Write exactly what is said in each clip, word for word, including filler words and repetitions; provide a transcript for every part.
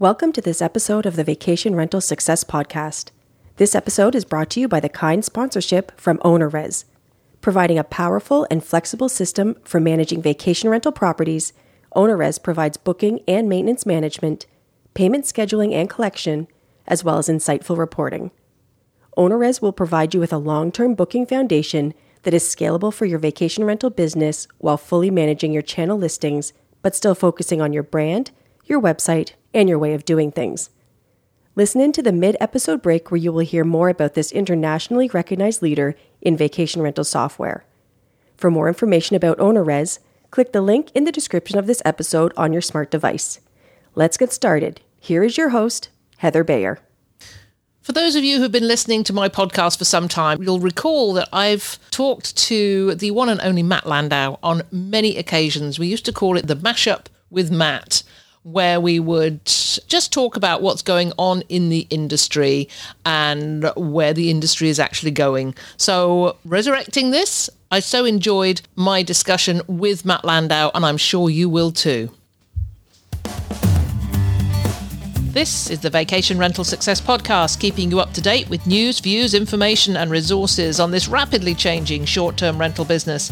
Welcome to this episode of the Vacation Rental Success Podcast. This episode is brought to you by the kind sponsorship from OwnerRez, providing a powerful and flexible system for managing vacation rental properties. OwnerRez provides booking and maintenance management, payment scheduling and collection, as well as insightful reporting. OwnerRez will provide you with a long-term booking foundation that is scalable for your vacation rental business while fully managing your channel listings, but still focusing on your brand, your website, and your way of doing things. Listen in to the mid-episode break where you will hear more about this internationally recognized leader in vacation rental software. For more information about OwnerRez, click the link in the description of this episode on your smart device. Let's get started. Here is your host, Heather Bayer. For those of you who've been listening to my podcast for some time, you'll recall that I've talked to the one and only Matt Landau on many occasions. We used to call it the mashup with Matt, where we would just talk about what's going on in the industry and where the industry is actually going. So resurrecting this, I so enjoyed my discussion with Matt Landau, and I'm sure you will too. This is the Vacation Rental Success Podcast, keeping you up to date with news, views, information and resources on this rapidly changing short-term rental business.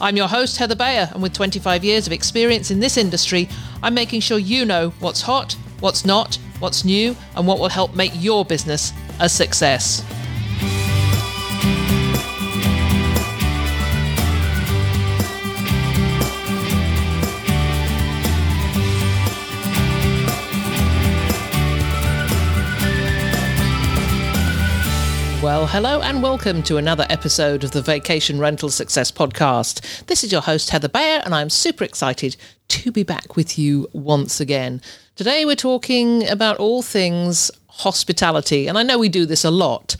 I'm your host, Heather Bayer, and with twenty-five years of experience in this industry, I'm making sure you know what's hot, what's not, what's new, and what will help make your business a success. Well, hello and welcome to another episode of the Vacation Rental Success Podcast. This is your host, Heather Bayer, and I'm super excited to be back with you once again. Today, we're talking about all things hospitality, and I know we do this a lot,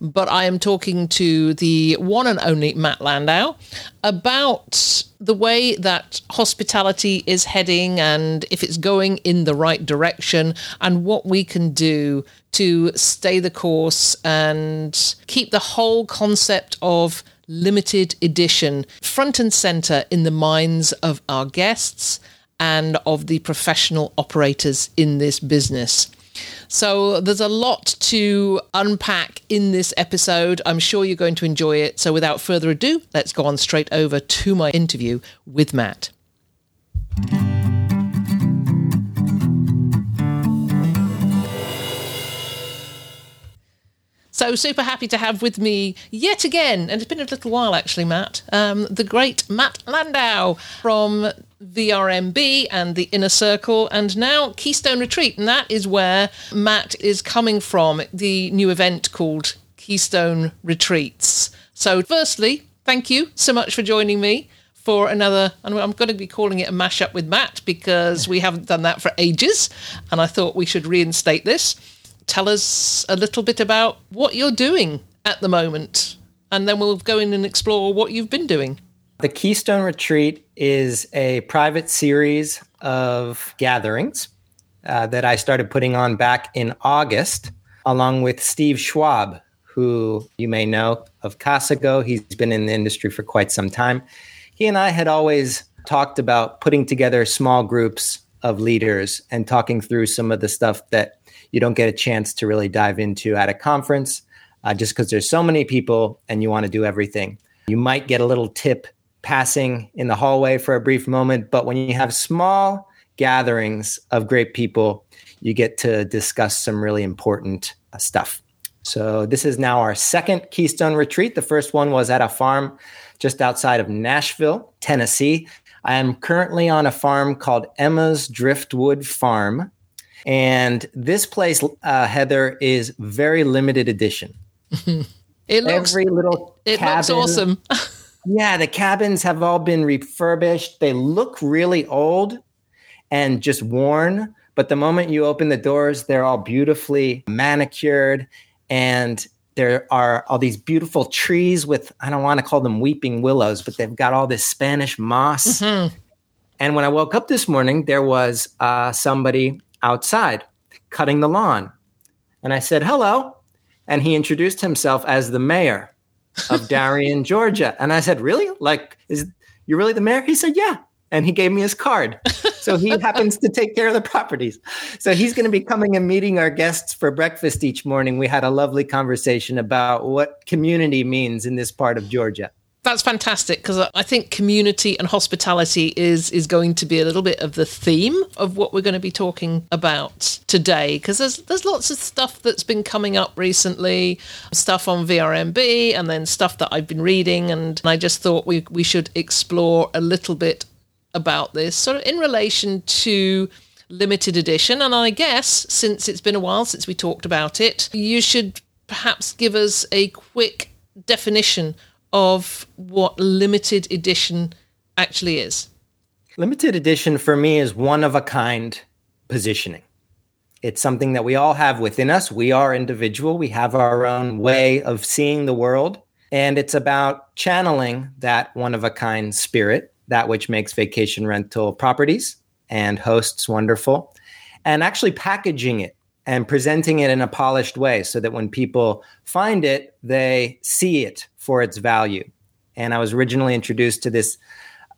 but I am talking to the one and only Matt Landau about the way that hospitality is heading and if it's going in the right direction and what we can do to stay the course and keep the whole concept of limited edition front and center in the minds of our guests and of the professional operators in this business. So there's a lot to unpack in this episode. I'm sure you're going to enjoy it. So without further ado, let's go on straight over to my interview with Matt. So super happy to have with me yet again, and it's been a little while actually, Matt, um, the great Matt Landau from V R M B and the Inner Circle, and now Keystone Retreat. And that is where Matt is coming from, the new event called Keystone Retreats. So firstly, thank you so much for joining me for another, and I'm going to be calling it a mashup with Matt because we haven't done that for ages, and I thought we should reinstate this. Tell us a little bit about what you're doing at the moment, and then we'll go in and explore what you've been doing. The Keystone Retreat is a private series of gatherings uh, that I started putting on back in August, along with Steve Schwab, who you may know of Casago. He's been in the industry for quite some time. He and I had always talked about putting together small groups of leaders and talking through some of the stuff that you don't get a chance to really dive into at a conference uh, just because there's so many people and you want to do everything. You might get a little tip passing in the hallway for a brief moment, but when you have small gatherings of great people, you get to discuss some really important uh, stuff. So this is now our second Keystone Retreat. The first one was at a farm just outside of Nashville, Tennessee. I am currently on a farm called Emma's Driftwood Farm. And this place, uh, Heather, is very limited edition. It looks, Every little it cabin, looks awesome. Yeah, the cabins have all been refurbished. They look really old and just worn. But the moment you open the doors, they're all beautifully manicured. And there are all these beautiful trees with, I don't want to call them weeping willows, but they've got all this Spanish moss. Mm-hmm. And when I woke up this morning, there was uh, somebody outside cutting the lawn. And I said, hello. And he introduced himself as the mayor of Darien, Georgia. And I said, really? Like, is you really the mayor? He said, yeah. And he gave me his card. So he happens to take care of the properties. So he's going to be coming and meeting our guests for breakfast each morning. We had a lovely conversation about what community means in this part of Georgia. That's fantastic, because I think community and hospitality is is going to be a little bit of the theme of what we're going to be talking about today, because there's there's lots of stuff that's been coming up recently, stuff on V R M B and then stuff that I've been reading, and I just thought we, we should explore a little bit about this sort of in relation to limited edition. And I guess since it's been a while since we talked about it, you should perhaps give us a quick definition of what limited edition actually is. Limited edition for me is one of a kind positioning. It's something that we all have within us. We are individual. We have our own way of seeing the world. And it's about channeling that one of a kind spirit, that which makes vacation rental properties and hosts wonderful, and actually packaging it and presenting it in a polished way so that when people find it, they see it for its value. And I was originally introduced to this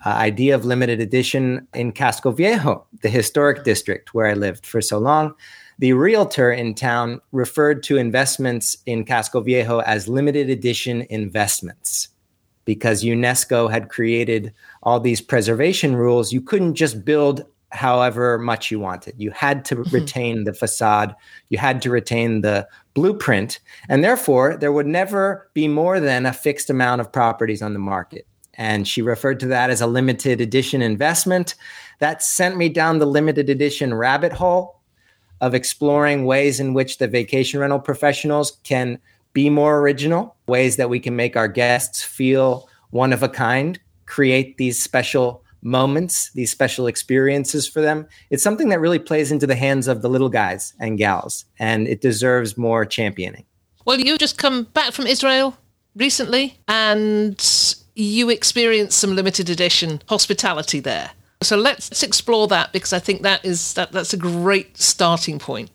uh, idea of limited edition in Casco Viejo, the historic district where I lived for so long. The realtor in town referred to investments in Casco Viejo as limited edition investments, because UNESCO had created all these preservation rules. You couldn't just build however much you wanted. You had to retain the facade. You had to retain the blueprint. And therefore, there would never be more than a fixed amount of properties on the market. And she referred to that as a limited edition investment. That sent me down the limited edition rabbit hole of exploring ways in which the vacation rental professionals can be more original, ways that we can make our guests feel one of a kind, create these special moments, these special experiences for them. It's something that really plays into the hands of the little guys and gals, and it deserves more championing. Well, you've just come back from Israel recently, and you experienced some limited edition hospitality there. So let's explore that, because I think that is that that's a great starting point.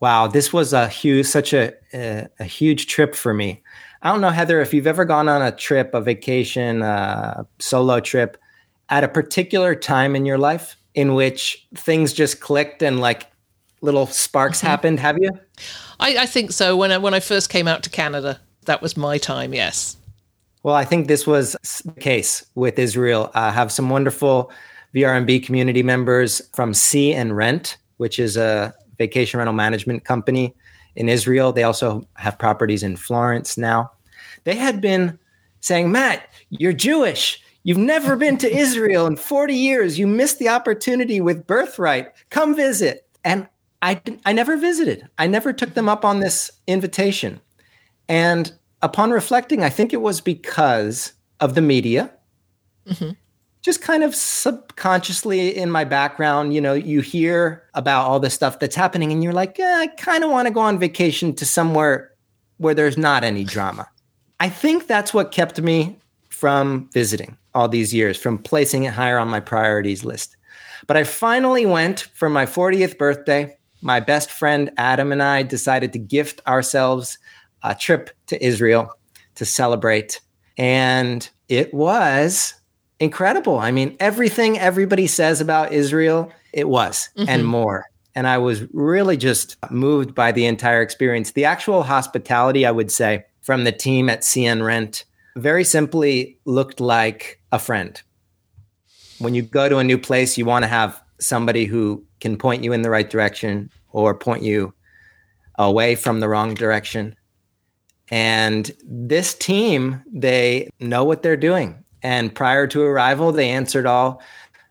Wow, this was a huge, such a, a a huge trip for me. I don't know, Heather, if you've ever gone on a trip, a vacation, a solo trip, at a particular time in your life in which things just clicked and like little sparks mm-hmm. happened, have you? I, I think so. When I, when I first came out to Canada, that was my time, yes. Well, I think this was the case with Israel. I have some wonderful V R M B community members from C N Rent, which is a vacation rental management company in Israel. They also have properties in Florence now. They had been saying, Matt, you're Jewish. You've never been to Israel in forty years. You missed the opportunity with Birthright. Come visit. And I, I never visited. I never took them up on this invitation. And upon reflecting, I think it was because of the media. Mm-hmm. Just kind of subconsciously in my background, you know, you hear about all the stuff that's happening and you're like, yeah, I kind of want to go on vacation to somewhere where there's not any drama. I think that's what kept me from visiting all these years, from placing it higher on my priorities list. But I finally went for my fortieth birthday. My best friend Adam and I decided to gift ourselves a trip to Israel to celebrate. And it was incredible. I mean, everything everybody says about Israel, it was, mm-hmm. and more. And I was really just moved by the entire experience. The actual hospitality, I would say, from the team at C N Rent, very simply looked like a friend. When you go to a new place, you want to have somebody who can point you in the right direction or point you away from the wrong direction. And this team, they know what they're doing. And prior to arrival, they answered all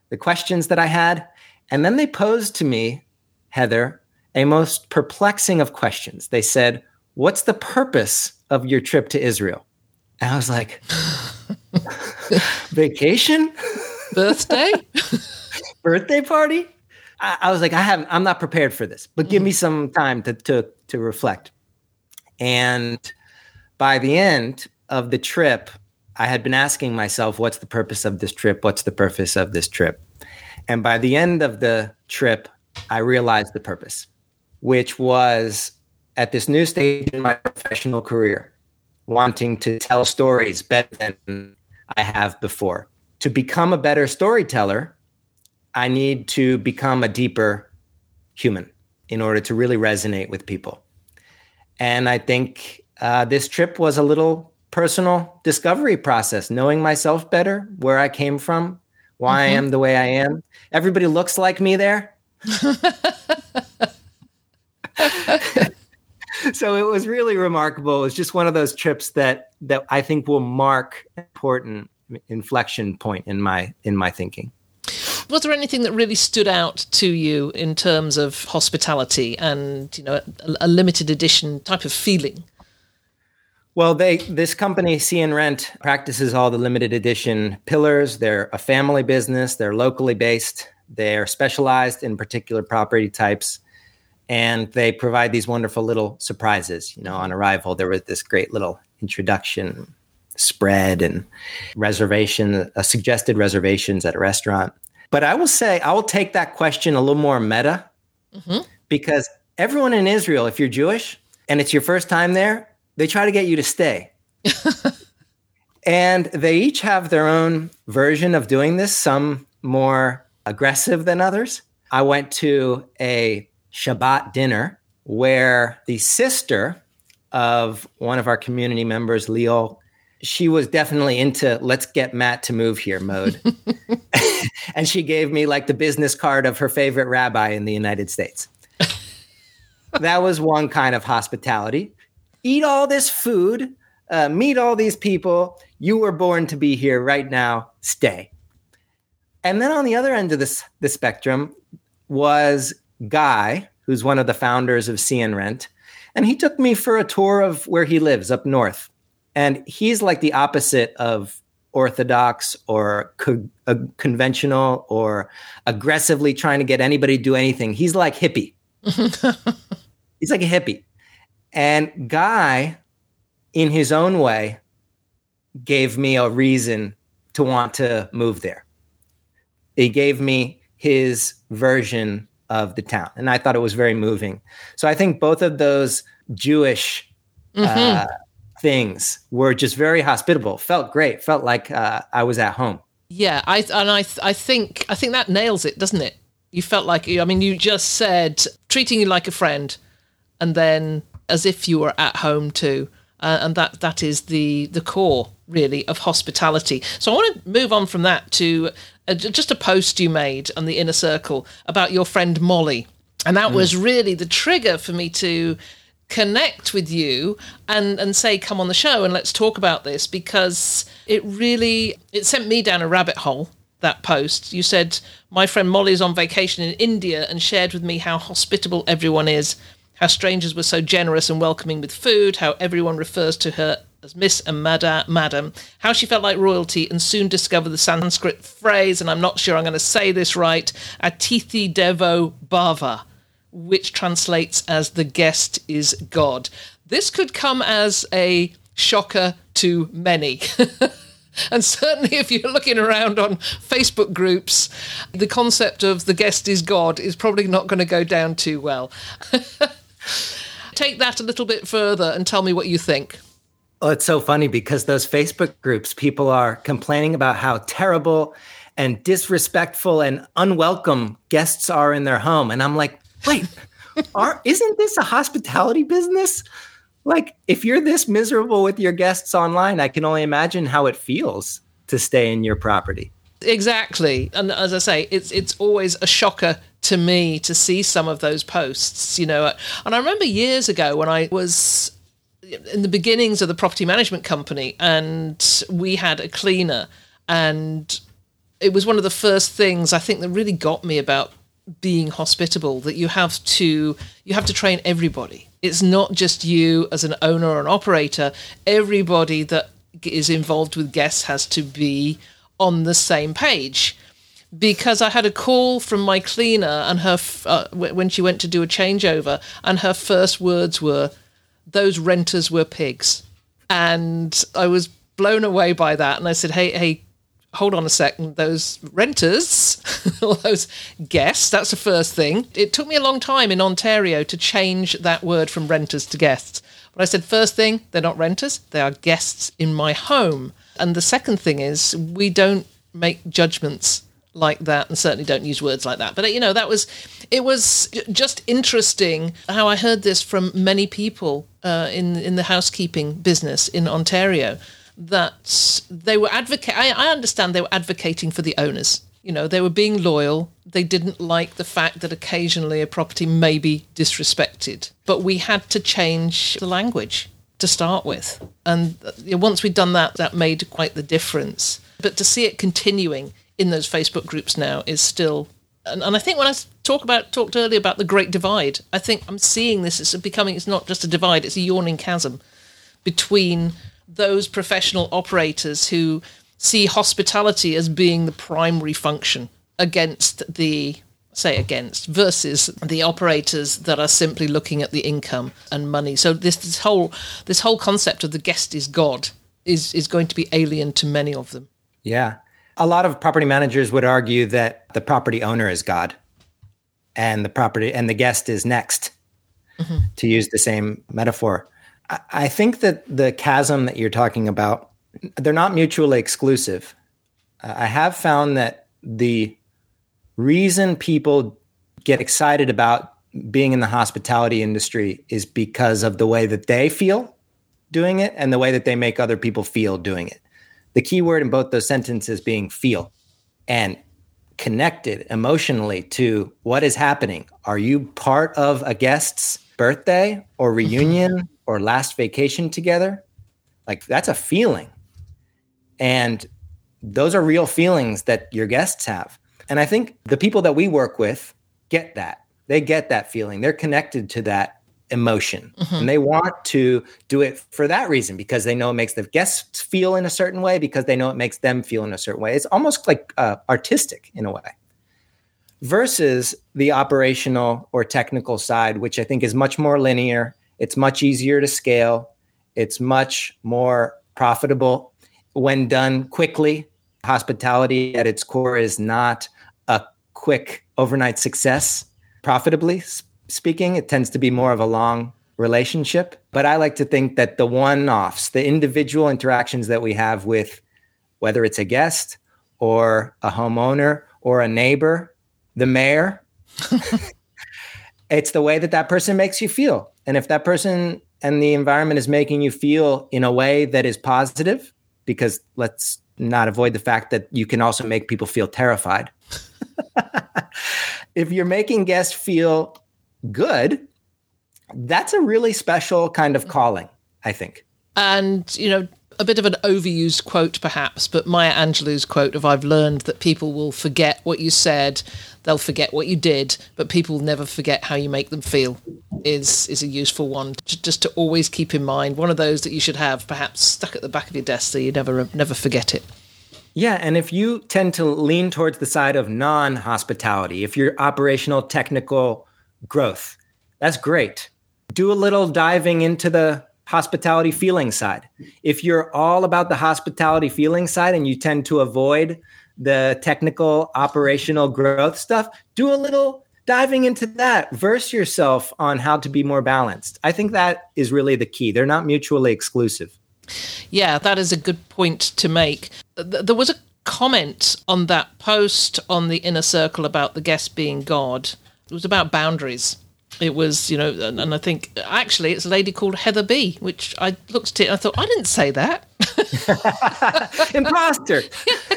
the questions that I had. And then they posed to me, Heather, a most perplexing of questions. They said, what's the purpose of your trip to Israel? And I was like, vacation? Birthday? Birthday party? I, I was like, I haven't, I'm not prepared for this, but give mm-hmm. me some time to, to, to reflect. And by the end of the trip, I had been asking myself, what's the purpose of this trip? What's the purpose of this trip? And by the end of the trip, I realized the purpose, which was at this new stage in my professional career, wanting to tell stories better than I have before. To become a better storyteller, I need to become a deeper human in order to really resonate with people. And I think uh, this trip was a little personal discovery process, knowing myself better, where I came from, why mm-hmm. I am the way I am. Everybody looks like me there. So it was really remarkable. It was just one of those trips that that I think will mark an important inflection point in my in my thinking. Was there anything that really stood out to you in terms of hospitality and, you know, a, a limited edition type of feeling? Well, they this company CNRent practices all the limited edition pillars. They're a family business. They're locally based. They're specialized in particular property types. And they provide these wonderful little surprises. You know, on arrival, there was this great little introduction spread and reservation, uh, suggested reservations at a restaurant. But I will say, I will take that question a little more meta mm-hmm. because everyone in Israel, if you're Jewish and it's your first time there, they try to get you to stay. And they each have their own version of doing this, some more aggressive than others. I went to a Shabbat dinner where the sister of one of our community members, Leo, she was definitely into let's get Matt to move here mode. And she gave me like the business card of her favorite rabbi in the United States. That was one kind of hospitality. Eat all this food, uh, meet all these people. You were born to be here right now. Stay. And then on the other end of this, the spectrum was Guy, who's one of the founders of CNRent, and he took me for a tour of where he lives up north. And he's like the opposite of orthodox or co- uh, conventional or aggressively trying to get anybody to do anything. He's like hippie. He's like a hippie. And Guy, in his own way, gave me a reason to want to move there. He gave me his version of the town. And I thought it was very moving. So I think both of those Jewish mm-hmm. uh, things were just very hospitable, felt great, felt like uh, I was at home. Yeah. I and I I think I think that nails it, doesn't it? You felt like, I mean, you just said treating you like a friend and then as if you were at home too. Uh, and that that is the, the core, really, of hospitality. So I want to move on from that to uh, just a post you made on the Inner Circle about your friend Molly. And that mm. was really the trigger for me to connect with you and, and say, come on the show and let's talk about this, because it really, it sent me down a rabbit hole, that post. You said, my friend Molly's on vacation in India and shared with me how hospitable everyone is, how strangers were so generous and welcoming with food, how everyone refers to her as Miss and Madam, how she felt like royalty and soon discovered the Sanskrit phrase, and I'm not sure I'm going to say this right, Atithi Devo Bhava, which translates as the guest is God. This could come as a shocker to many. And certainly if you're looking around on Facebook groups, the concept of the guest is God is probably not going to go down too well. Take that a little bit further and tell me what you think. Oh, it's so funny because those Facebook groups, people are complaining about how terrible and disrespectful and unwelcome guests are in their home. And I'm like, wait, are, isn't this a hospitality business? Like, if you're this miserable with your guests online, I can only imagine how it feels to stay in your property. Exactly. And as I say, it's it's always a shocker to me to see some of those posts, you know. And I remember years ago when I was in the beginnings of the property management company and we had a cleaner, and it was one of the first things I think that really got me about being hospitable, that you have to you have to train everybody. It's not just you as an owner or an operator. Everybody that is involved with guests has to be on the same page. Because I had a call from my cleaner and her uh, when she went to do a changeover, and her first words were, "Those renters were pigs," and I was blown away by that. And I said, "Hey, hey, hold on a second. Those renters, or those guests, that's the first thing." It took me a long time in Ontario to change that word from renters to guests. But I said, first thing, they're not renters. They are guests in my home. And the second thing is we don't make judgments like that, and certainly don't use words like that. But, you know, that was, it was just interesting how I heard this from many people uh, in, in the housekeeping business in Ontario, that they were advocating, I understand they were advocating for the owners. You know, they were being loyal. They didn't like the fact that occasionally a property may be disrespected. But we had to change the language to start with. And once we'd done that, that made quite the difference. But to see it continuing in those Facebook groups now is still... And, and I think when I talk about talked earlier about the great divide, I think I'm seeing this as becoming... It's not just a divide, it's a yawning chasm between those professional operators who see hospitality as being the primary function against the... say against, versus the operators that are simply looking at the income and money. So this, this whole this whole concept of the guest is God is is going to be alien to many of them. Yeah. A lot of property managers would argue that the property owner is God and the property and the guest is next, mm-hmm. to use the same metaphor. I, I think that the chasm that you're talking about, they're not mutually exclusive. Uh, I have found that the reason people get excited about being in the hospitality industry is because of the way that they feel doing it and the way that they make other people feel doing it. The key word in both those sentences being feel, and connected emotionally to what is happening. Are you part of a guest's birthday or reunion or last vacation together? Like, that's a feeling. And those are real feelings that your guests have. And I think the people that we work with get that. They get that feeling. They're connected to that emotion. Mm-hmm. And they want to do it for that reason, because they know it makes the guests feel in a certain way, because they know it makes them feel in a certain way. It's almost like uh, artistic in a way, versus the operational or technical side, which I think is much more linear. It's much easier to scale. It's much more profitable when done quickly. Hospitality at its core is not a quick overnight success, profitably speaking. It tends to be more of a long relationship. But I like to think that the one-offs, the individual interactions that we have with, whether it's a guest or a homeowner or a neighbor, the mayor, it's the way that that person makes you feel. And if that person and the environment is making you feel in a way that is positive, because let's not avoid the fact that you can also make people feel terrified. If you're making guests feel good, that's a really special kind of calling, I think. And, you know, a bit of an overused quote perhaps, but Maya Angelou's quote of, I've learned that people will forget what you said, they'll forget what you did, but people will never forget how you make them feel, is is a useful one to, just to always keep in mind. One of those that you should have perhaps stuck at the back of your desk so you never never forget it. Yeah, and if you tend to lean towards the side of non-hospitality, if you're operational, technical growth, that's great. Do a little diving into the hospitality feeling side. If you're all about the hospitality feeling side and you tend to avoid the technical operational growth stuff, do a little diving into that. Verse yourself on how to be more balanced. I think that is really the key. They're not mutually exclusive. Yeah, that is a good point to make. There was a comment on that post on the Inner Circle about the guest being God. It was about boundaries. It was, you know, and, and I think actually it's a lady called Heather B, which I looked at it and I thought, I didn't say that. Imposter.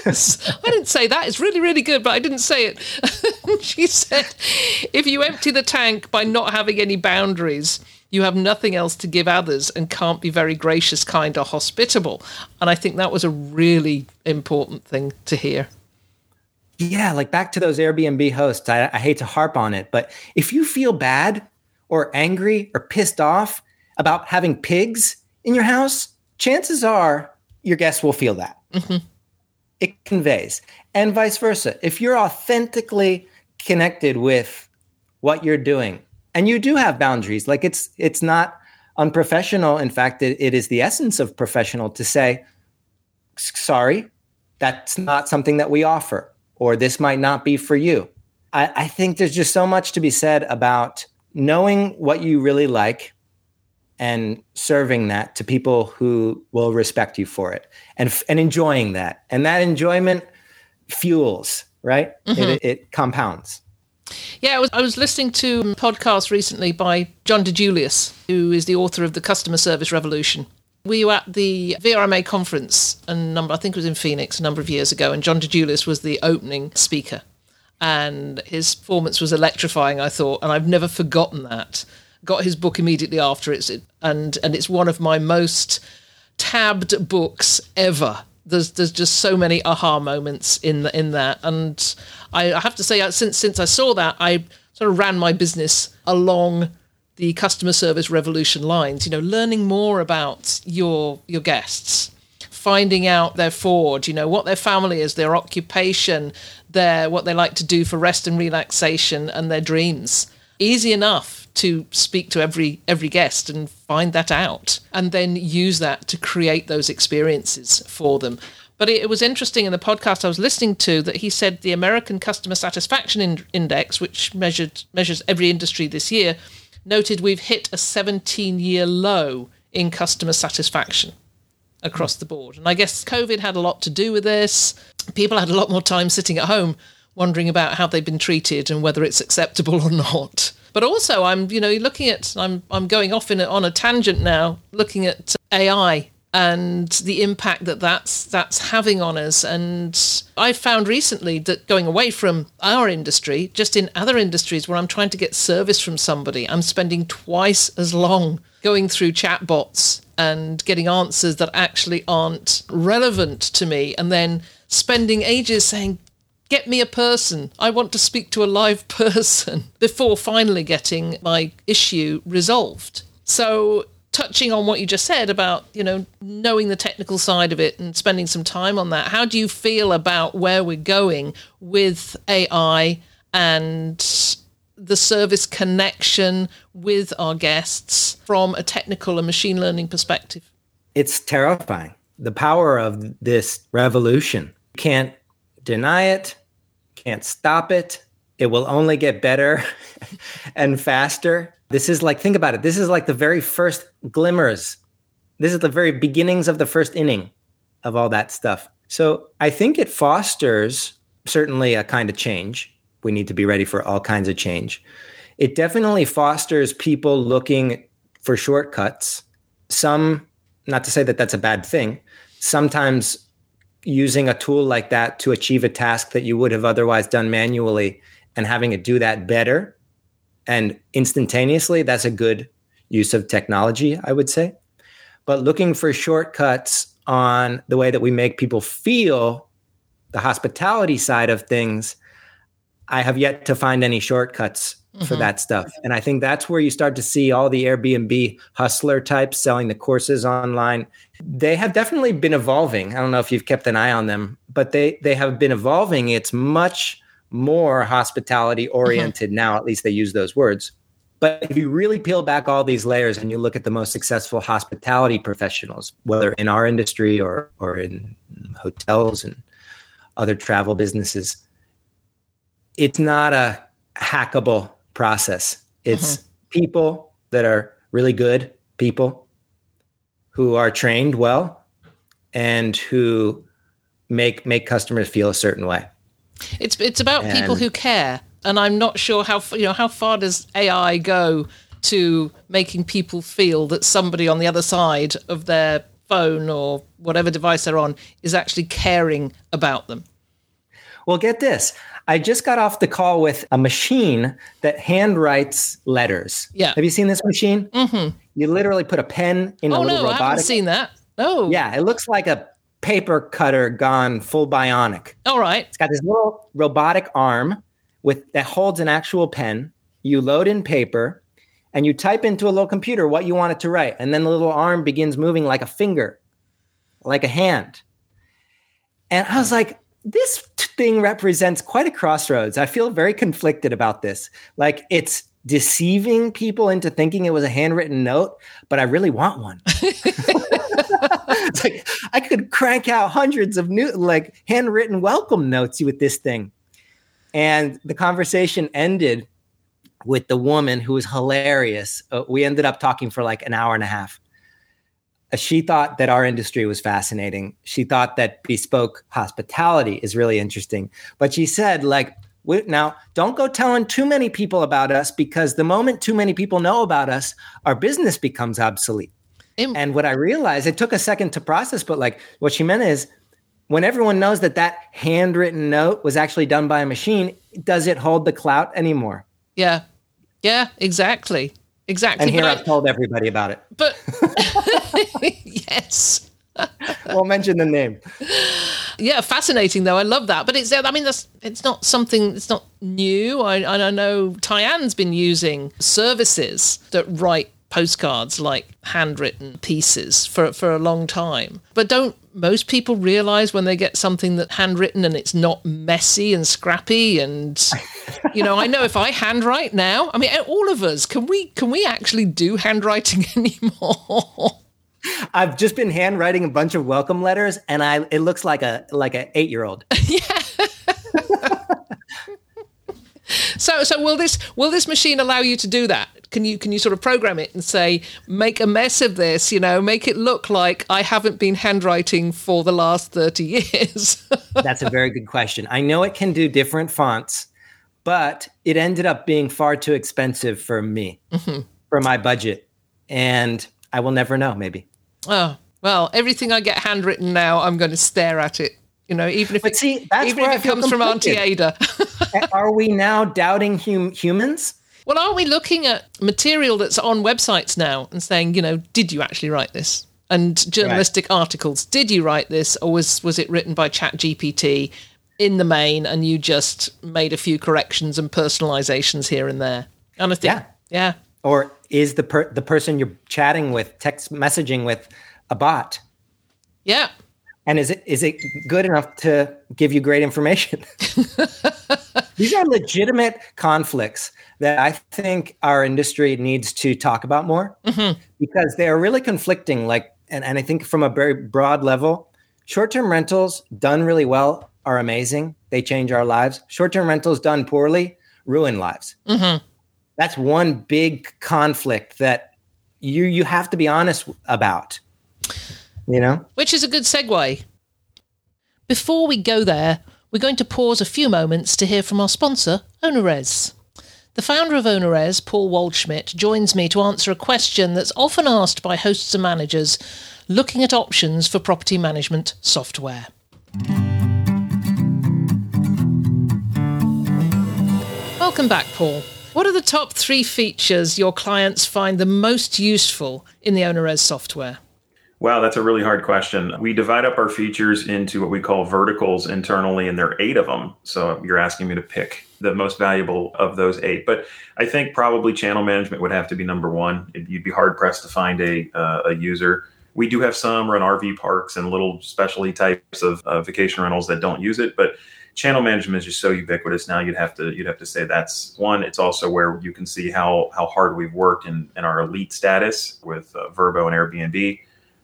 Yes, I didn't say that. It's really, really good, but I didn't say it. She said, if you empty the tank by not having any boundaries, you have nothing else to give others and can't be very gracious, kind, or hospitable. And I think that was a really important thing to hear. Yeah, like back to those Airbnb hosts, I, I hate to harp on it, but if you feel bad or angry or pissed off about having pigs in your house, chances are your guests will feel that. Mm-hmm. It conveys. And vice versa. If you're authentically connected with what you're doing and you do have boundaries, like it's it's not unprofessional. In fact, it, it is the essence of professional to say, sorry, that's not something that we offer, or this might not be for you. I, I think there's just so much to be said about knowing what you really like and serving that to people who will respect you for it, and, and enjoying that. And that enjoyment fuels right? Mm-hmm. It, it compounds. Yeah, I was, I was listening to a podcast recently by John DeJulius, who is the author of The Customer Service Revolution. We were at the V R M A conference, a number, I think it was in Phoenix, a number of years ago, and John DeJulius was the opening speaker. And his performance was electrifying, I thought, and I've never forgotten that. Got his book immediately after it, and and it's one of my most tabbed books ever. There's there's just so many aha moments in the, in that, and I, I have to say, since since I saw that, I sort of ran my business along the customer service revolution lines. You know, learning more about your your guests, finding out their Ford, you know, what their family is, their occupation, their what they like to do for rest and relaxation, and their dreams. Easy enough to speak to every every guest and find that out, and then use that to create those experiences for them. But it, it was interesting in the podcast I was listening to that he said the American Customer Satisfaction Index, which measured measures every industry this year, noted we've hit a seventeen-year low in customer satisfaction across the board. And I guess COVID had a lot to do with this. People had a lot more time sitting at home wondering about how they've been treated and whether it's acceptable or not. But also, I'm, you know, looking at, I'm, I'm going off in a, on a tangent now, looking at A I and the impact that that's that's having on us. And I found recently that going away from our industry, just in other industries where I'm trying to get service from somebody, I'm spending twice as long going through chatbots and getting answers that actually aren't relevant to me, and then spending ages saying, get me a person. I want to speak to a live person before finally getting my issue resolved. So touching on what you just said about, you know, knowing the technical side of it and spending some time on that, how do you feel about where we're going with A I and the service connection with our guests from a technical and machine learning perspective? It's terrifying. The power of this revolution, can't deny it, can't stop it. It will only get better and faster. This is like, think about it. This is like the very first glimmers. This is the very beginnings of the first inning of all that stuff. So I think it fosters certainly a kind of change. We need to be ready for all kinds of change. It definitely fosters people looking for shortcuts. Some, not to say that that's a bad thing, sometimes using a tool like that to achieve a task that you would have otherwise done manually and having it do that better and instantaneously, that's a good use of technology, I would say. But looking for shortcuts on the way that we make people feel, the hospitality side of things, I have yet to find any shortcuts mm-hmm. for that stuff. And I think that's where you start to see all the Airbnb hustler types selling the courses online. They have definitely been evolving. I don't know if you've kept an eye on them, but they, they have been evolving. It's much more hospitality oriented mm-hmm. now, at least they use those words. But if you really peel back all these layers and you look at the most successful hospitality professionals, whether in our industry or, or in hotels and other travel businesses, it's not a hackable process. It's mm-hmm. people that are really good people who are trained well and who make make customers feel a certain way. It's it's about and, people who care, and I'm not sure how you know how far does A I go to making people feel that somebody on the other side of their phone or whatever device they're on is actually caring about them. Well, get this. I just got off the call with a machine that handwrites letters. Yeah. Have you seen this machine? Mm-hmm. You literally put a pen in oh, a little no, robotic. Oh, no, I haven't seen that. Oh. Yeah, it looks like a paper cutter gone full bionic. All right. It's got this little robotic arm with that holds an actual pen. You load in paper, and you type into a little computer what you want it to write, and then the little arm begins moving like a finger, like a hand. And I was like, this thing represents quite a crossroads. I feel very conflicted about this. Like it's deceiving people into thinking it was a handwritten note, but I really want one. It's like I could crank out hundreds of new, like handwritten welcome notes with this thing. And the conversation ended with the woman who was hilarious. Uh, we ended up talking for like an hour and a half she thought that our industry was fascinating. She thought that bespoke hospitality is really interesting. But she said, like, now, don't go telling too many people about us, because the moment too many people know about us, our business becomes obsolete. Im- and what I realized, it took a second to process, but like what she meant is, when everyone knows that that handwritten note was actually done by a machine, does it hold the clout anymore? Yeah. Yeah, exactly. Exactly. And here I've I, told everybody about it. But yes. We'll mention the name. Yeah, fascinating though. I love that. But it's, I mean, that's, it's not something, it's not new. I, I know Tyann's been using services that write postcards like handwritten pieces for, for a long time. But don't most people realize when they get something that's handwritten and it's not messy and scrappy? And, you know, I know if I handwrite now, I mean, all of us, can we, can we actually do handwriting anymore? I've just been handwriting a bunch of welcome letters and I, it looks like a, like an eight-year-old. Yeah. So, so will this, will this machine allow you to do that? Can you, can you sort of program it and say, make a mess of this, you know, make it look like I haven't been handwriting for the last thirty years? That's a very good question. I know it can do different fonts, but it ended up being far too expensive for me, mm-hmm. for my budget. And I will never know, maybe. Oh, well, everything I get handwritten now, I'm going to stare at it. You know, even if but it, see, that's even if it comes from Auntie Ada. Are we now doubting hum- humans? Well, aren't we looking at material that's on websites now and saying, you know, did you actually write this? And journalistic right. articles, did you write this? Or was, was it written by Chat G P T in the main and you just made a few corrections and personalizations here and there? And I think, yeah. yeah. Or is the per- the person you're chatting with, text messaging with, a bot? Yeah. And is it is it good enough to give you great information? These are legitimate conflicts that I think our industry needs to talk about more, mm-hmm. because they are really conflicting. Like, and, and I think from a very broad level, short-term rentals done really well are amazing. They change our lives. Short-term rentals done poorly ruin lives. Mm-hmm. That's one big conflict that you you have to be honest about. You know? Which is a good segue. Before we go there, we're going to pause a few moments to hear from our sponsor, OwnerRez. The founder of OwnerRez, Paul Waldschmidt, joins me to answer a question that's often asked by hosts and managers looking at options for property management software. Welcome back, Paul. What are the top three features your clients find the most useful in the OwnerRez software? Wow, that's a really hard question. We divide up our features into what we call verticals internally, and there are eight of them. So you're asking me to pick the most valuable of those eight. But I think probably channel management would have to be number one. You'd be hard-pressed to find a uh, a user. We do have some run R V parks and little specialty types of uh, vacation rentals that don't use it, but channel management is just so ubiquitous now. You'd have to you'd have to say that's one. It's also where you can see how how hard we've worked in, in our elite status with uh, Vrbo and Airbnb.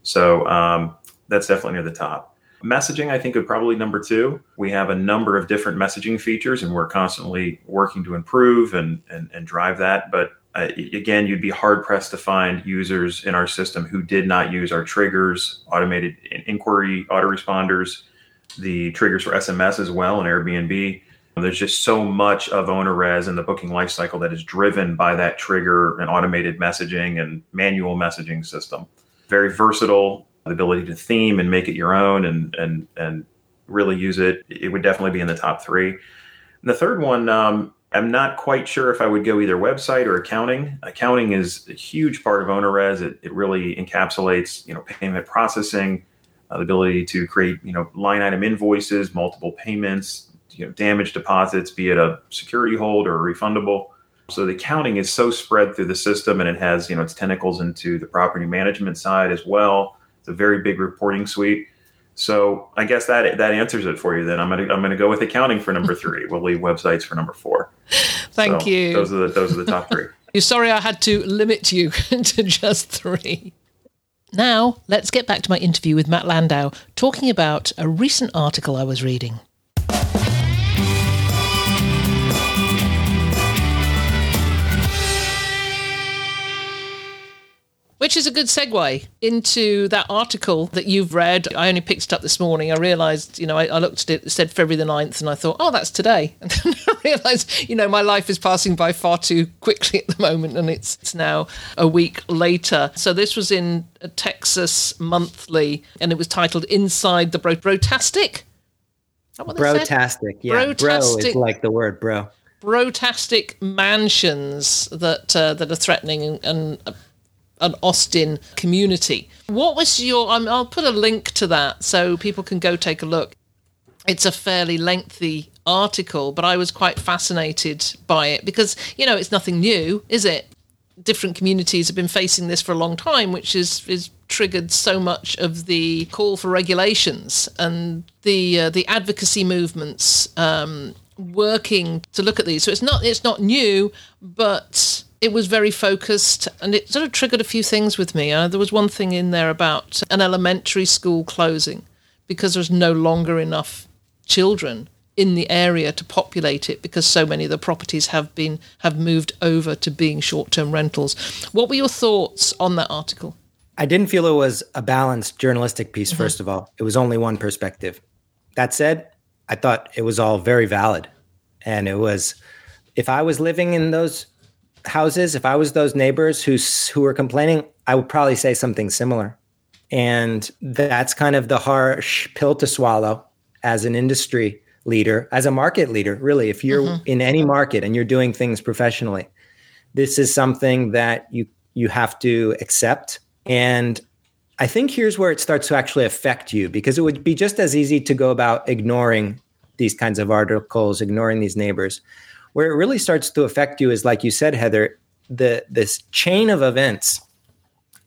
So um, that's definitely near the top. Messaging, I think, is probably number two. We have a number of different messaging features, and we're constantly working to improve and and, and drive that. But uh, again, you'd be hard-pressed to find users in our system who did not use our triggers, automated inquiry autoresponders, the triggers for S M S as well, and Airbnb. There's just so much of OwnerRez and the booking lifecycle that is driven by that trigger and automated messaging and manual messaging system. Very versatile, the ability to theme and make it your own and and and really use it. It would definitely be in the top three. And the third one, um, I'm not quite sure if I would go either website or accounting. Accounting is a huge part of OwnerRez. It, it really encapsulates, you know, payment processing, uh, the ability to create, you know, line item invoices, multiple payments, you know, damage deposits, be it a security hold or refundable. So the accounting is so spread through the system, and it has, you know, its tentacles into the property management side as well. It's a very big reporting suite. So I guess that that answers it for you. Then I'm gonna I'm gonna go with accounting for number three. We'll leave websites for number four. Thank so you. Those are the those are the top three. You're sorry I had to limit you to just three. Now let's get back to my interview with Matt Landau, talking about a recent article I was reading. Which is a good segue into that article that you've read. I only picked it up this morning. I realised, you know, I, I looked at it, it said February the ninth, and I thought, oh, that's today. And then I realised, you know, my life is passing by far too quickly at the moment, and it's, it's now a week later. So this was in a Texas Monthly, and it was titled Inside the Bro- Brotastic? Is that what they said? Brotastic, yeah. Brotastic. Bro is like the word bro. Brotastic mansions that, uh, that are threatening and... and uh, an Austin community. What was your, um, I'll put a link to that so people can go take a look. It's a fairly lengthy article, but I was quite fascinated by it because, you know, it's nothing new, is it? Different communities have been facing this for a long time, which is, is triggered so much of the call for regulations and the uh, the advocacy movements um, working to look at these. So it's not it's not new, but... it was very focused, and it sort of triggered a few things with me. Uh, there was one thing in there about an elementary school closing because there's no longer enough children in the area to populate it because so many of the properties have been have moved over to being short-term rentals. What were your thoughts on that article? I didn't feel it was a balanced journalistic piece, mm-hmm. first of all. It was only one perspective. That said, I thought it was all very valid. And it was, if I was living in those... houses, if I was those neighbors who who were complaining, I would probably say something similar. And that's kind of the harsh pill to swallow as an industry leader, as a market leader, really. If you're mm-hmm. in any market and you're doing things professionally, this is something that you you have to accept. And I think here's where it starts to actually affect you, because it would be just as easy to go about ignoring these kinds of articles, ignoring these neighbors. Where it really starts to affect you is, like you said, Heather, the this chain of events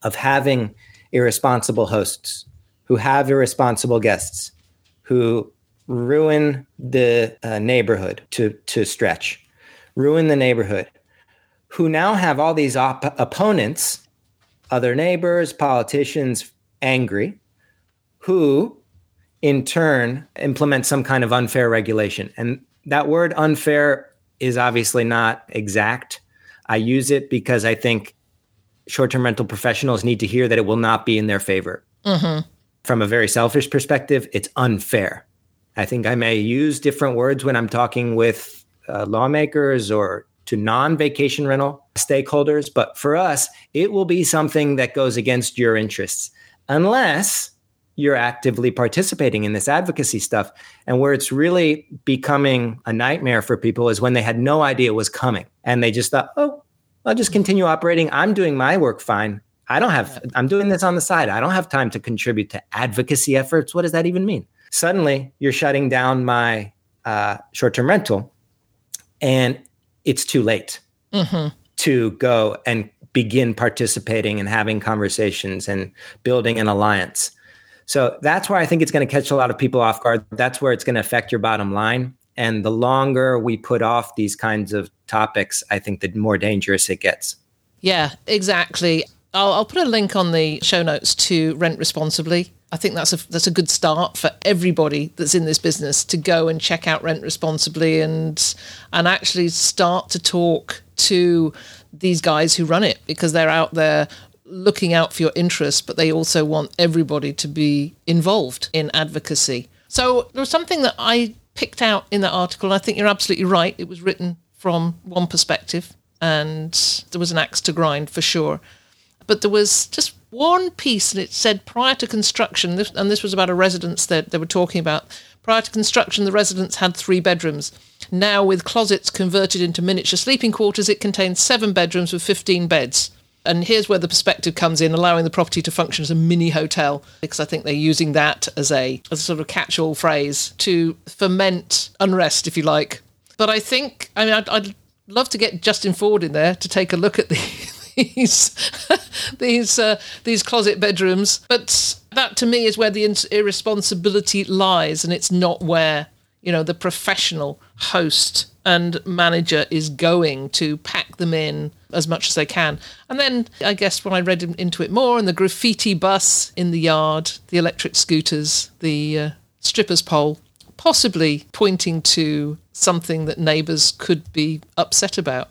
of having irresponsible hosts who have irresponsible guests who ruin the uh, neighborhood to, to stretch, ruin the neighborhood, who now have all these op- opponents, other neighbors, politicians, angry, who in turn implement some kind of unfair regulation. And that word unfair is obviously not exact. I use it because I think short-term rental professionals need to hear that it will not be in their favor. Mm-hmm. From a very selfish perspective, it's unfair. I think I may use different words when I'm talking with uh, lawmakers or to non-vacation rental stakeholders, but for us, it will be something that goes against your interests, unless you're actively participating in this advocacy stuff. And where it's really becoming a nightmare for people is when they had no idea it was coming. And they just thought, oh, I'll just continue operating. I'm doing my work fine. I don't have, I'm doing this on the side. I don't have time to contribute to advocacy efforts. What does that even mean? Suddenly you're shutting down my uh, short-term rental, and it's too late mm-hmm. to go and begin participating and having conversations and building an alliance. So that's where I think it's going to catch a lot of people off guard. That's where it's going to affect your bottom line. And the longer we put off these kinds of topics, I think the more dangerous it gets. Yeah, exactly. I'll, I'll put a link on the show notes to Rent Responsibly. I think that's a that's a good start for everybody that's in this business to go and check out Rent Responsibly and and actually start to talk to these guys who run it, because they're out there looking out for your interests, but they also want everybody to be involved in advocacy. So there was something that I picked out in that article, and I think you're absolutely right. It was written from one perspective, and there was an axe to grind for sure. But there was just one piece, and it said prior to construction, this, and this was about a residence that they were talking about, prior to construction, the residence had three bedrooms. Now, with closets converted into miniature sleeping quarters, it contains seven bedrooms with fifteen beds. And here's where the perspective comes in, allowing the property to function as a mini hotel, because I think they're using that as a, as a sort of catch-all phrase to foment unrest, if you like. But I think, I mean, I'd, I'd love to get Justin Ford in there to take a look at these these these, uh, these closet bedrooms. But that, to me, is where the irresponsibility lies, and it's not where, you know, the professional host and manager is going to pack them in as much as they can. And then I guess when I read into it more, and the graffiti bus in the yard, the electric scooters, the uh, stripper's pole, possibly pointing to something that neighbours could be upset about.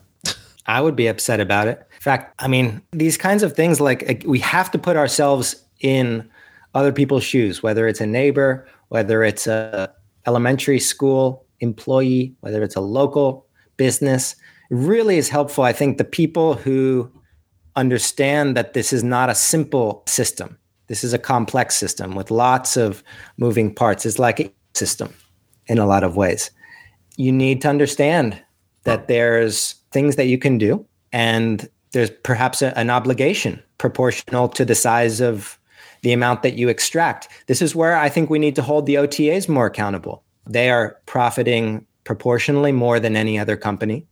I would be upset about it. fact, I mean, these kinds of things, like we have to put ourselves in other people's shoes, whether it's a neighbor, whether it's a elementary school employee, whether it's a local business. It really is helpful. I think the people who understand that this is not a simple system. This is a complex system with lots of moving parts. It's like a system in a lot of ways. You need to understand that there's things that you can do, and there's perhaps a, an obligation proportional to the size of the amount that you extract. This is where I think we need to hold the O T As more accountable. They are profiting proportionally more than any other company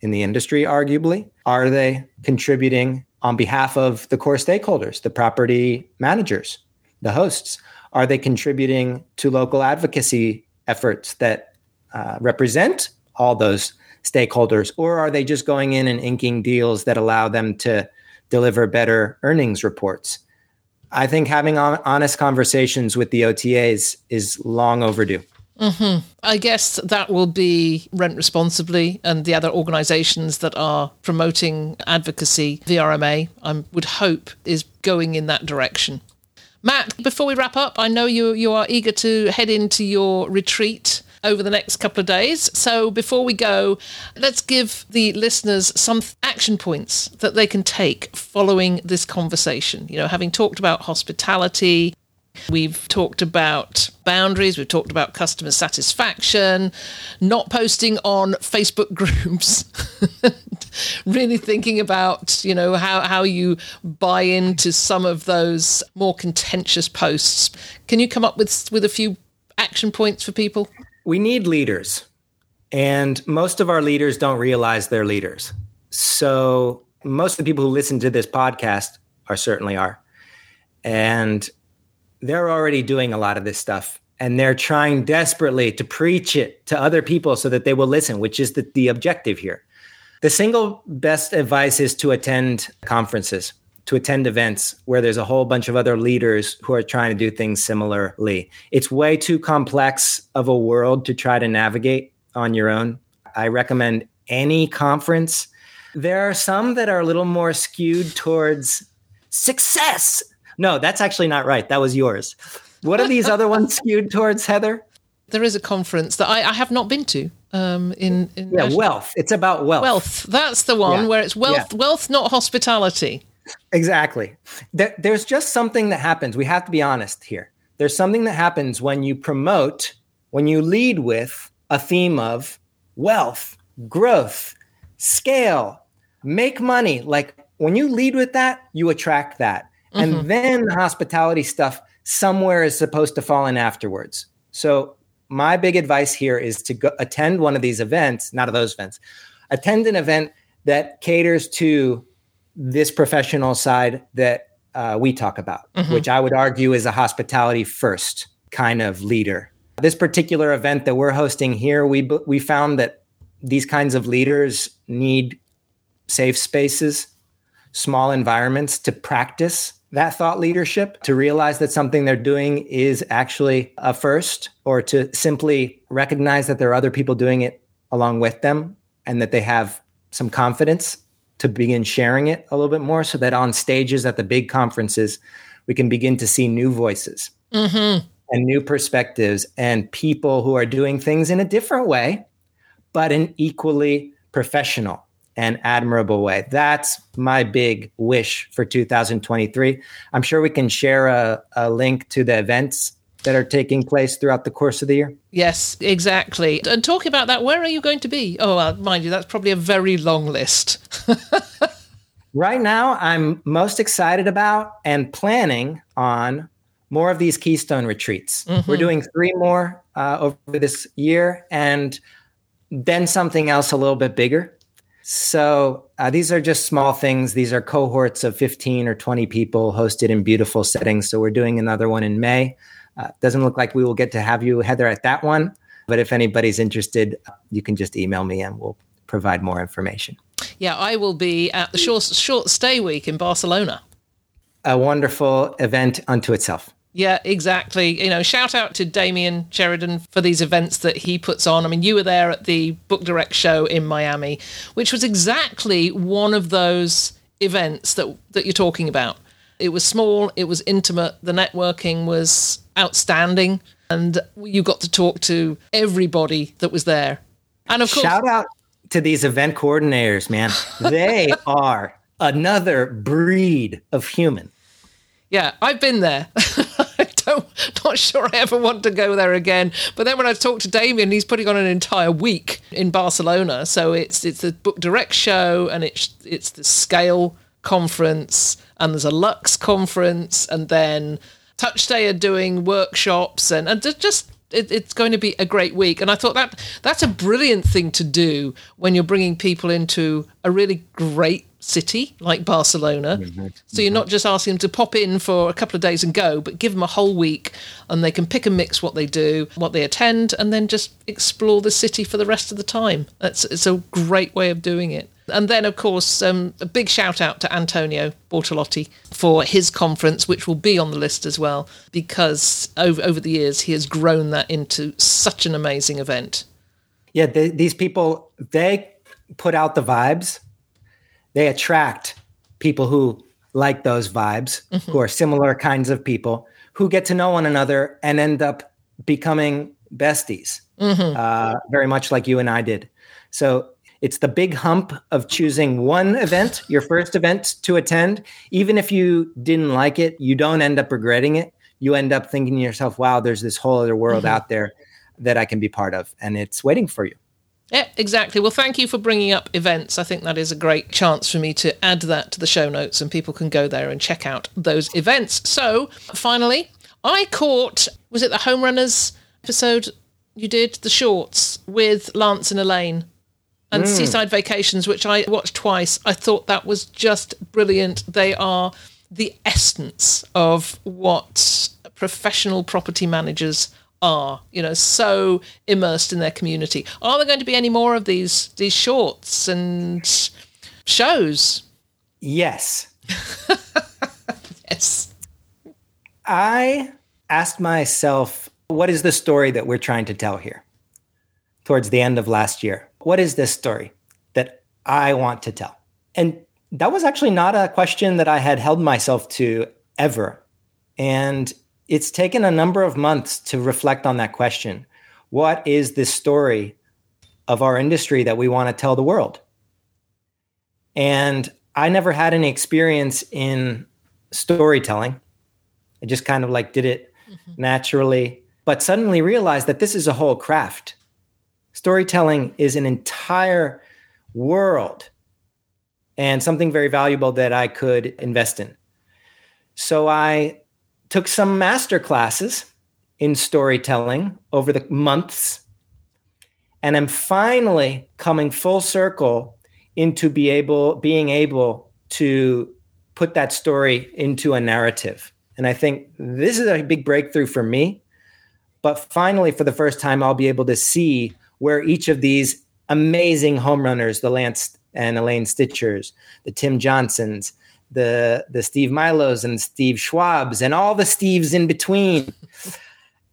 in the industry, arguably. Are they contributing on behalf of the core stakeholders, the property managers, the hosts? Are they contributing to local advocacy efforts that uh, represent all those stakeholders? Or are they just going in and inking deals that allow them to deliver better earnings reports? I think having on- honest conversations with the O T As is long overdue. Mm-hmm. I guess that will be Rent Responsibly and the other organisations that are promoting advocacy. V R M A, I would hope, is going in that direction. Matt, before we wrap up, I know you you are eager to head into your retreat over the next couple of days. So before we go, let's give the listeners some action points that they can take following this conversation. You know, having talked about hospitality, we've talked about boundaries, we've talked about customer satisfaction, not posting on Facebook groups, really thinking about, you know, how, how you buy into some of those more contentious posts. Can you come up with with a few action points for people? We need leaders, and most of our leaders don't realize they're leaders. So most of the people who listen to this podcast are certainly are. And they're already doing a lot of this stuff, and they're trying desperately to preach it to other people so that they will listen, which is the, the objective here. The single best advice is to attend conferences, to attend events where there's a whole bunch of other leaders who are trying to do things similarly. It's way too complex of a world to try to navigate on your own. I recommend any conference. There are some that are a little more skewed towards success. No, that's actually not right. That was yours. What are these other ones skewed towards, Heather? There is a conference that I, I have not been to. Um, in, in yeah, wealth. It's about wealth. Wealth. That's the one yeah. where it's wealth, yeah. wealth, not hospitality. Exactly. There, there's just something that happens. We have to be honest here. There's something that happens when you promote, when you lead with a theme of wealth, growth, scale, make money. Like when you lead with that, you attract that. And mm-hmm. then the hospitality stuff somewhere is supposed to fall in afterwards. So my big advice here is to go attend one of these events, not of those events, attend an event that caters to this professional side that uh, we talk about, mm-hmm. which I would argue is a hospitality first kind of leader. This particular event that we're hosting here, we we found that these kinds of leaders need safe spaces, small environments to practice that thought leadership, to realize that something they're doing is actually a first, or to simply recognize that there are other people doing it along with them, and that they have some confidence to begin sharing it a little bit more, so that on stages at the big conferences, we can begin to see new voices mm-hmm. and new perspectives and people who are doing things in a different way, but an equally professional and admirable way. That's my big wish for two thousand twenty-three. I'm sure we can share a, a link to the events that are taking place throughout the course of the year. Yes, exactly. And talking about that, where are you going to be? Oh, well, mind you, that's probably a very long list. Right now, I'm most excited about and planning on more of these Keystone retreats. Mm-hmm. We're doing three more uh, over this year, and then something else a little bit bigger. So uh, these are just small things. These are cohorts of fifteen or twenty people hosted in beautiful settings. So we're doing another one in May. Uh, doesn't look like we will get to have you, Heather, at that one. But if anybody's interested, you can just email me and we'll provide more information. Yeah, I will be at the Short, short Stay Week in Barcelona. A wonderful event unto itself. Yeah, exactly. You know, shout out to Damien Sheridan for these events that he puts on. I mean, you were there at the Book Direct show in Miami, which was exactly one of those events that that you're talking about. It was small, it was intimate, the networking was outstanding, and you got to talk to everybody that was there. And of course, shout out to these event coordinators, man. They are another breed of human. Yeah, I've been there. I don't, not sure I ever want to go there again. But then when I talked to Damien, he's putting on an entire week in Barcelona. So it's it's the Book Direct show, and it's it's the Scale conference, and there's a Lux conference, and then Touchday are doing workshops, and and just it, it's going to be a great week. And I thought that that's a brilliant thing to do when you're bringing people into a really great city like Barcelona. Mm-hmm. So you're not just asking them to pop in for a couple of days and go, but give them a whole week, and they can pick and mix what they do, what they attend, and then just explore the city for the rest of the time. That's it's a great way of doing it. And then, of course, um, a big shout out to Antonio Bortolotti for his conference, which will be on the list as well, because over, over the years, he has grown that into such an amazing event. Yeah, they, these people, they put out the vibes. They attract people who like those vibes, mm-hmm. who are similar kinds of people, who get to know one another and end up becoming besties, mm-hmm. uh, very much like you and I did. So it's the big hump of choosing one event, your first event to attend. Even if you didn't like it, you don't end up regretting it. You end up thinking to yourself, wow, there's this whole other world mm-hmm. out there that I can be part of, and it's waiting for you. Yeah, exactly. Well, thank you for bringing up events. I think that is a great chance for me to add that to the show notes, and people can go there and check out those events. So finally, I caught, was it the Home Runners episode you did? The shorts with Lance and Elaine. And mm. Seaside Vacations, which I watched twice. I thought that was just brilliant. They are the essence of what professional property managers are, you know, so immersed in their community. Are there going to be any more of these these shorts and shows? Yes. Yes. I asked myself, what is the story that we're trying to tell here? Towards the end of last year. What is this story that I want to tell? And that was actually not a question that I had held myself to ever. And it's taken a number of months to reflect on that question. What is this story of our industry that we want to tell the world? And I never had any experience in storytelling. I just kind of like did it mm-hmm. naturally, but suddenly realized that this is a whole craft. Storytelling is an entire world and something very valuable that I could invest in. So I took some master classes in storytelling over the months, and I'm finally coming full circle into be able, being able to put that story into a narrative. And I think this is a big breakthrough for me, but finally, for the first time, I'll be able to see where each of these amazing home runners, the Lance and Elaine Stitchers, the Tim Johnsons, the, the Steve Milos and Steve Schwabs, and all the Steves in between,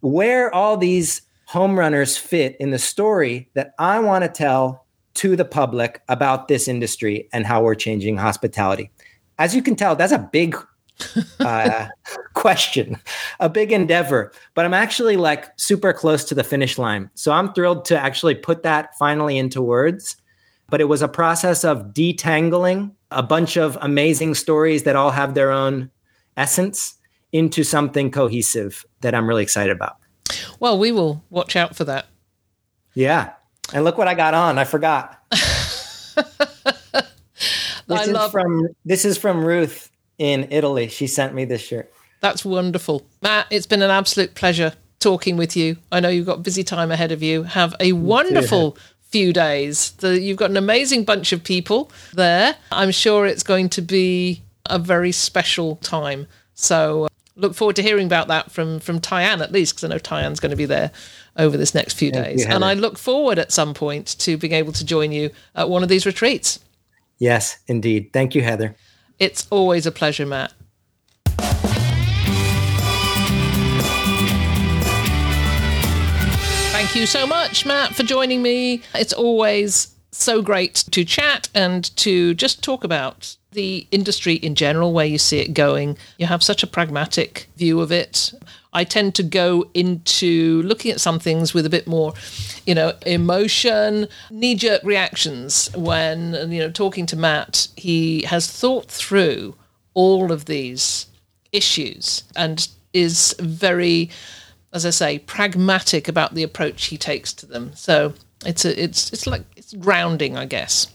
where all these home runners fit in the story that I want to tell to the public about this industry and how we're changing hospitality. As you can tell, that's a big uh, question, a big endeavor, but I'm actually like super close to the finish line. So I'm thrilled to actually put that finally into words, but it was a process of detangling a bunch of amazing stories that all have their own essence into something cohesive that I'm really excited about. Well, we will watch out for that. Yeah. And look what I got on. I forgot. This I is love from, this is from Ruth in Italy. She sent me this shirt. That's wonderful. Matt, it's been an absolute pleasure talking with you. I know you've got busy time ahead of you. Have a wonderful yeah. few days. The, you've got an amazing bunch of people there. I'm sure it's going to be a very special time. So uh, look forward to hearing about that from, from Tyann, at least, because I know Tyann's going to be there over this next few Thank days. You, and I look forward at some point to being able to join you at one of these retreats. Yes, indeed. Thank you, Heather. It's always a pleasure, Matt. Thank you so much, Matt, for joining me. It's always so great to chat and to just talk about the industry in general, where you see it going. You have such a pragmatic view of it. I tend to go into looking at some things with a bit more, you know, emotion, knee-jerk reactions. When, you know, talking to Matt, he has thought through all of these issues and is very, as I say, pragmatic about the approach he takes to them. So it's a, it's it's like it's grounding, I guess.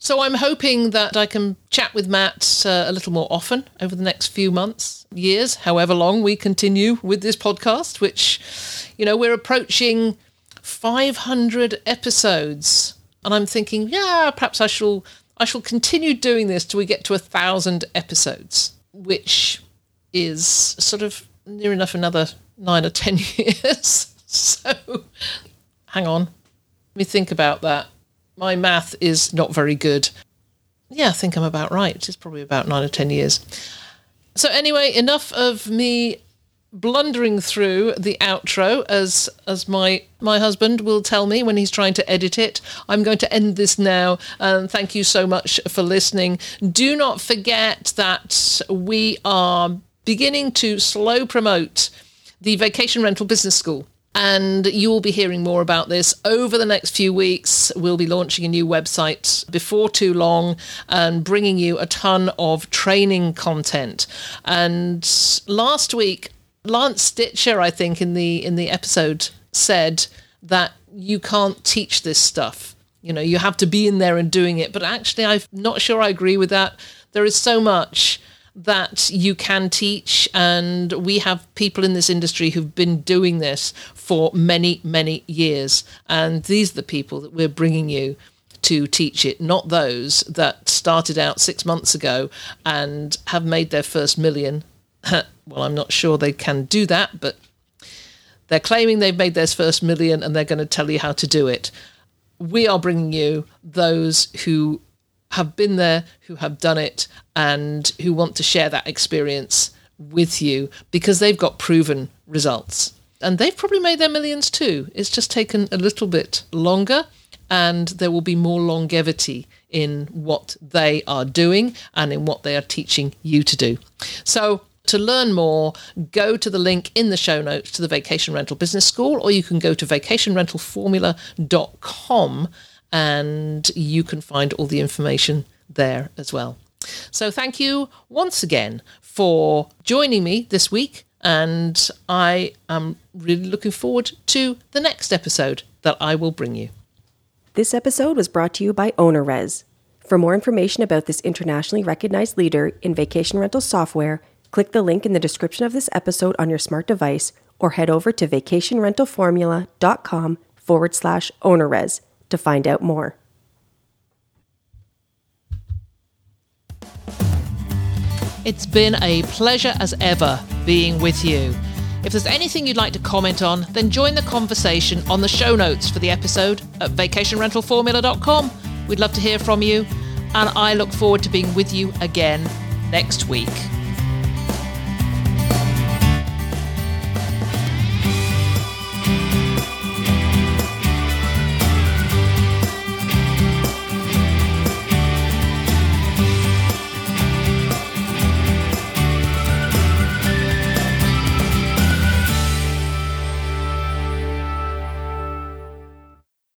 So I'm hoping that I can chat with Matt uh, a little more often over the next few months, years, however long we continue with this podcast, which, you know, we're approaching five hundred episodes. And I'm thinking, yeah, perhaps I shall, I shall continue doing this till we get to one thousand episodes, which is sort of near enough another nine or ten years. So hang on, let me think about that. My math is not very good. Yeah, I think I'm about right. It's probably about nine or ten years. So anyway, enough of me blundering through the outro, as as my, my husband will tell me when he's trying to edit it. I'm going to end this now. Um, thank you so much for listening. Do not forget that we are beginning to slow promote the Vacation Rental Business School. And you will be hearing more about this over the next few weeks. We'll be launching a new website before too long and bringing you a ton of training content. And last week, Lance Stitcher, I think, in the in the episode said that you can't teach this stuff. You know, you have to be in there and doing it. But actually, I'm not sure I agree with that. There is so much that you can teach, and we have people in this industry who've been doing this for many, many years, and these are the people that we're bringing you to teach it, not those that started out six months ago and have made their first million. Well, I'm not sure they can do that, but they're claiming they've made their first million and they're going to tell you how to do it. We are bringing you those who have been there, who have done it, and who want to share that experience with you because they've got proven results. And they've probably made their millions too. It's just taken a little bit longer, and there will be more longevity in what they are doing and in what they are teaching you to do. So to learn more, go to the link in the show notes to the Vacation Rental Business School, or you can go to vacation rental formula dot com and you can find all the information there as well. So thank you once again for joining me this week. And I am really looking forward to the next episode that I will bring you. This episode was brought to you by OwnerRez. For more information about this internationally recognized leader in vacation rental software, click the link in the description of this episode on your smart device, or head over to vacation rental formula dot com forward slash OwnerRez to find out more. It's been a pleasure as ever being with you. If there's anything you'd like to comment on, then join the conversation on the show notes for the episode at vacation rental formula dot com. We'd love to hear from you, and I look forward to being with you again next week.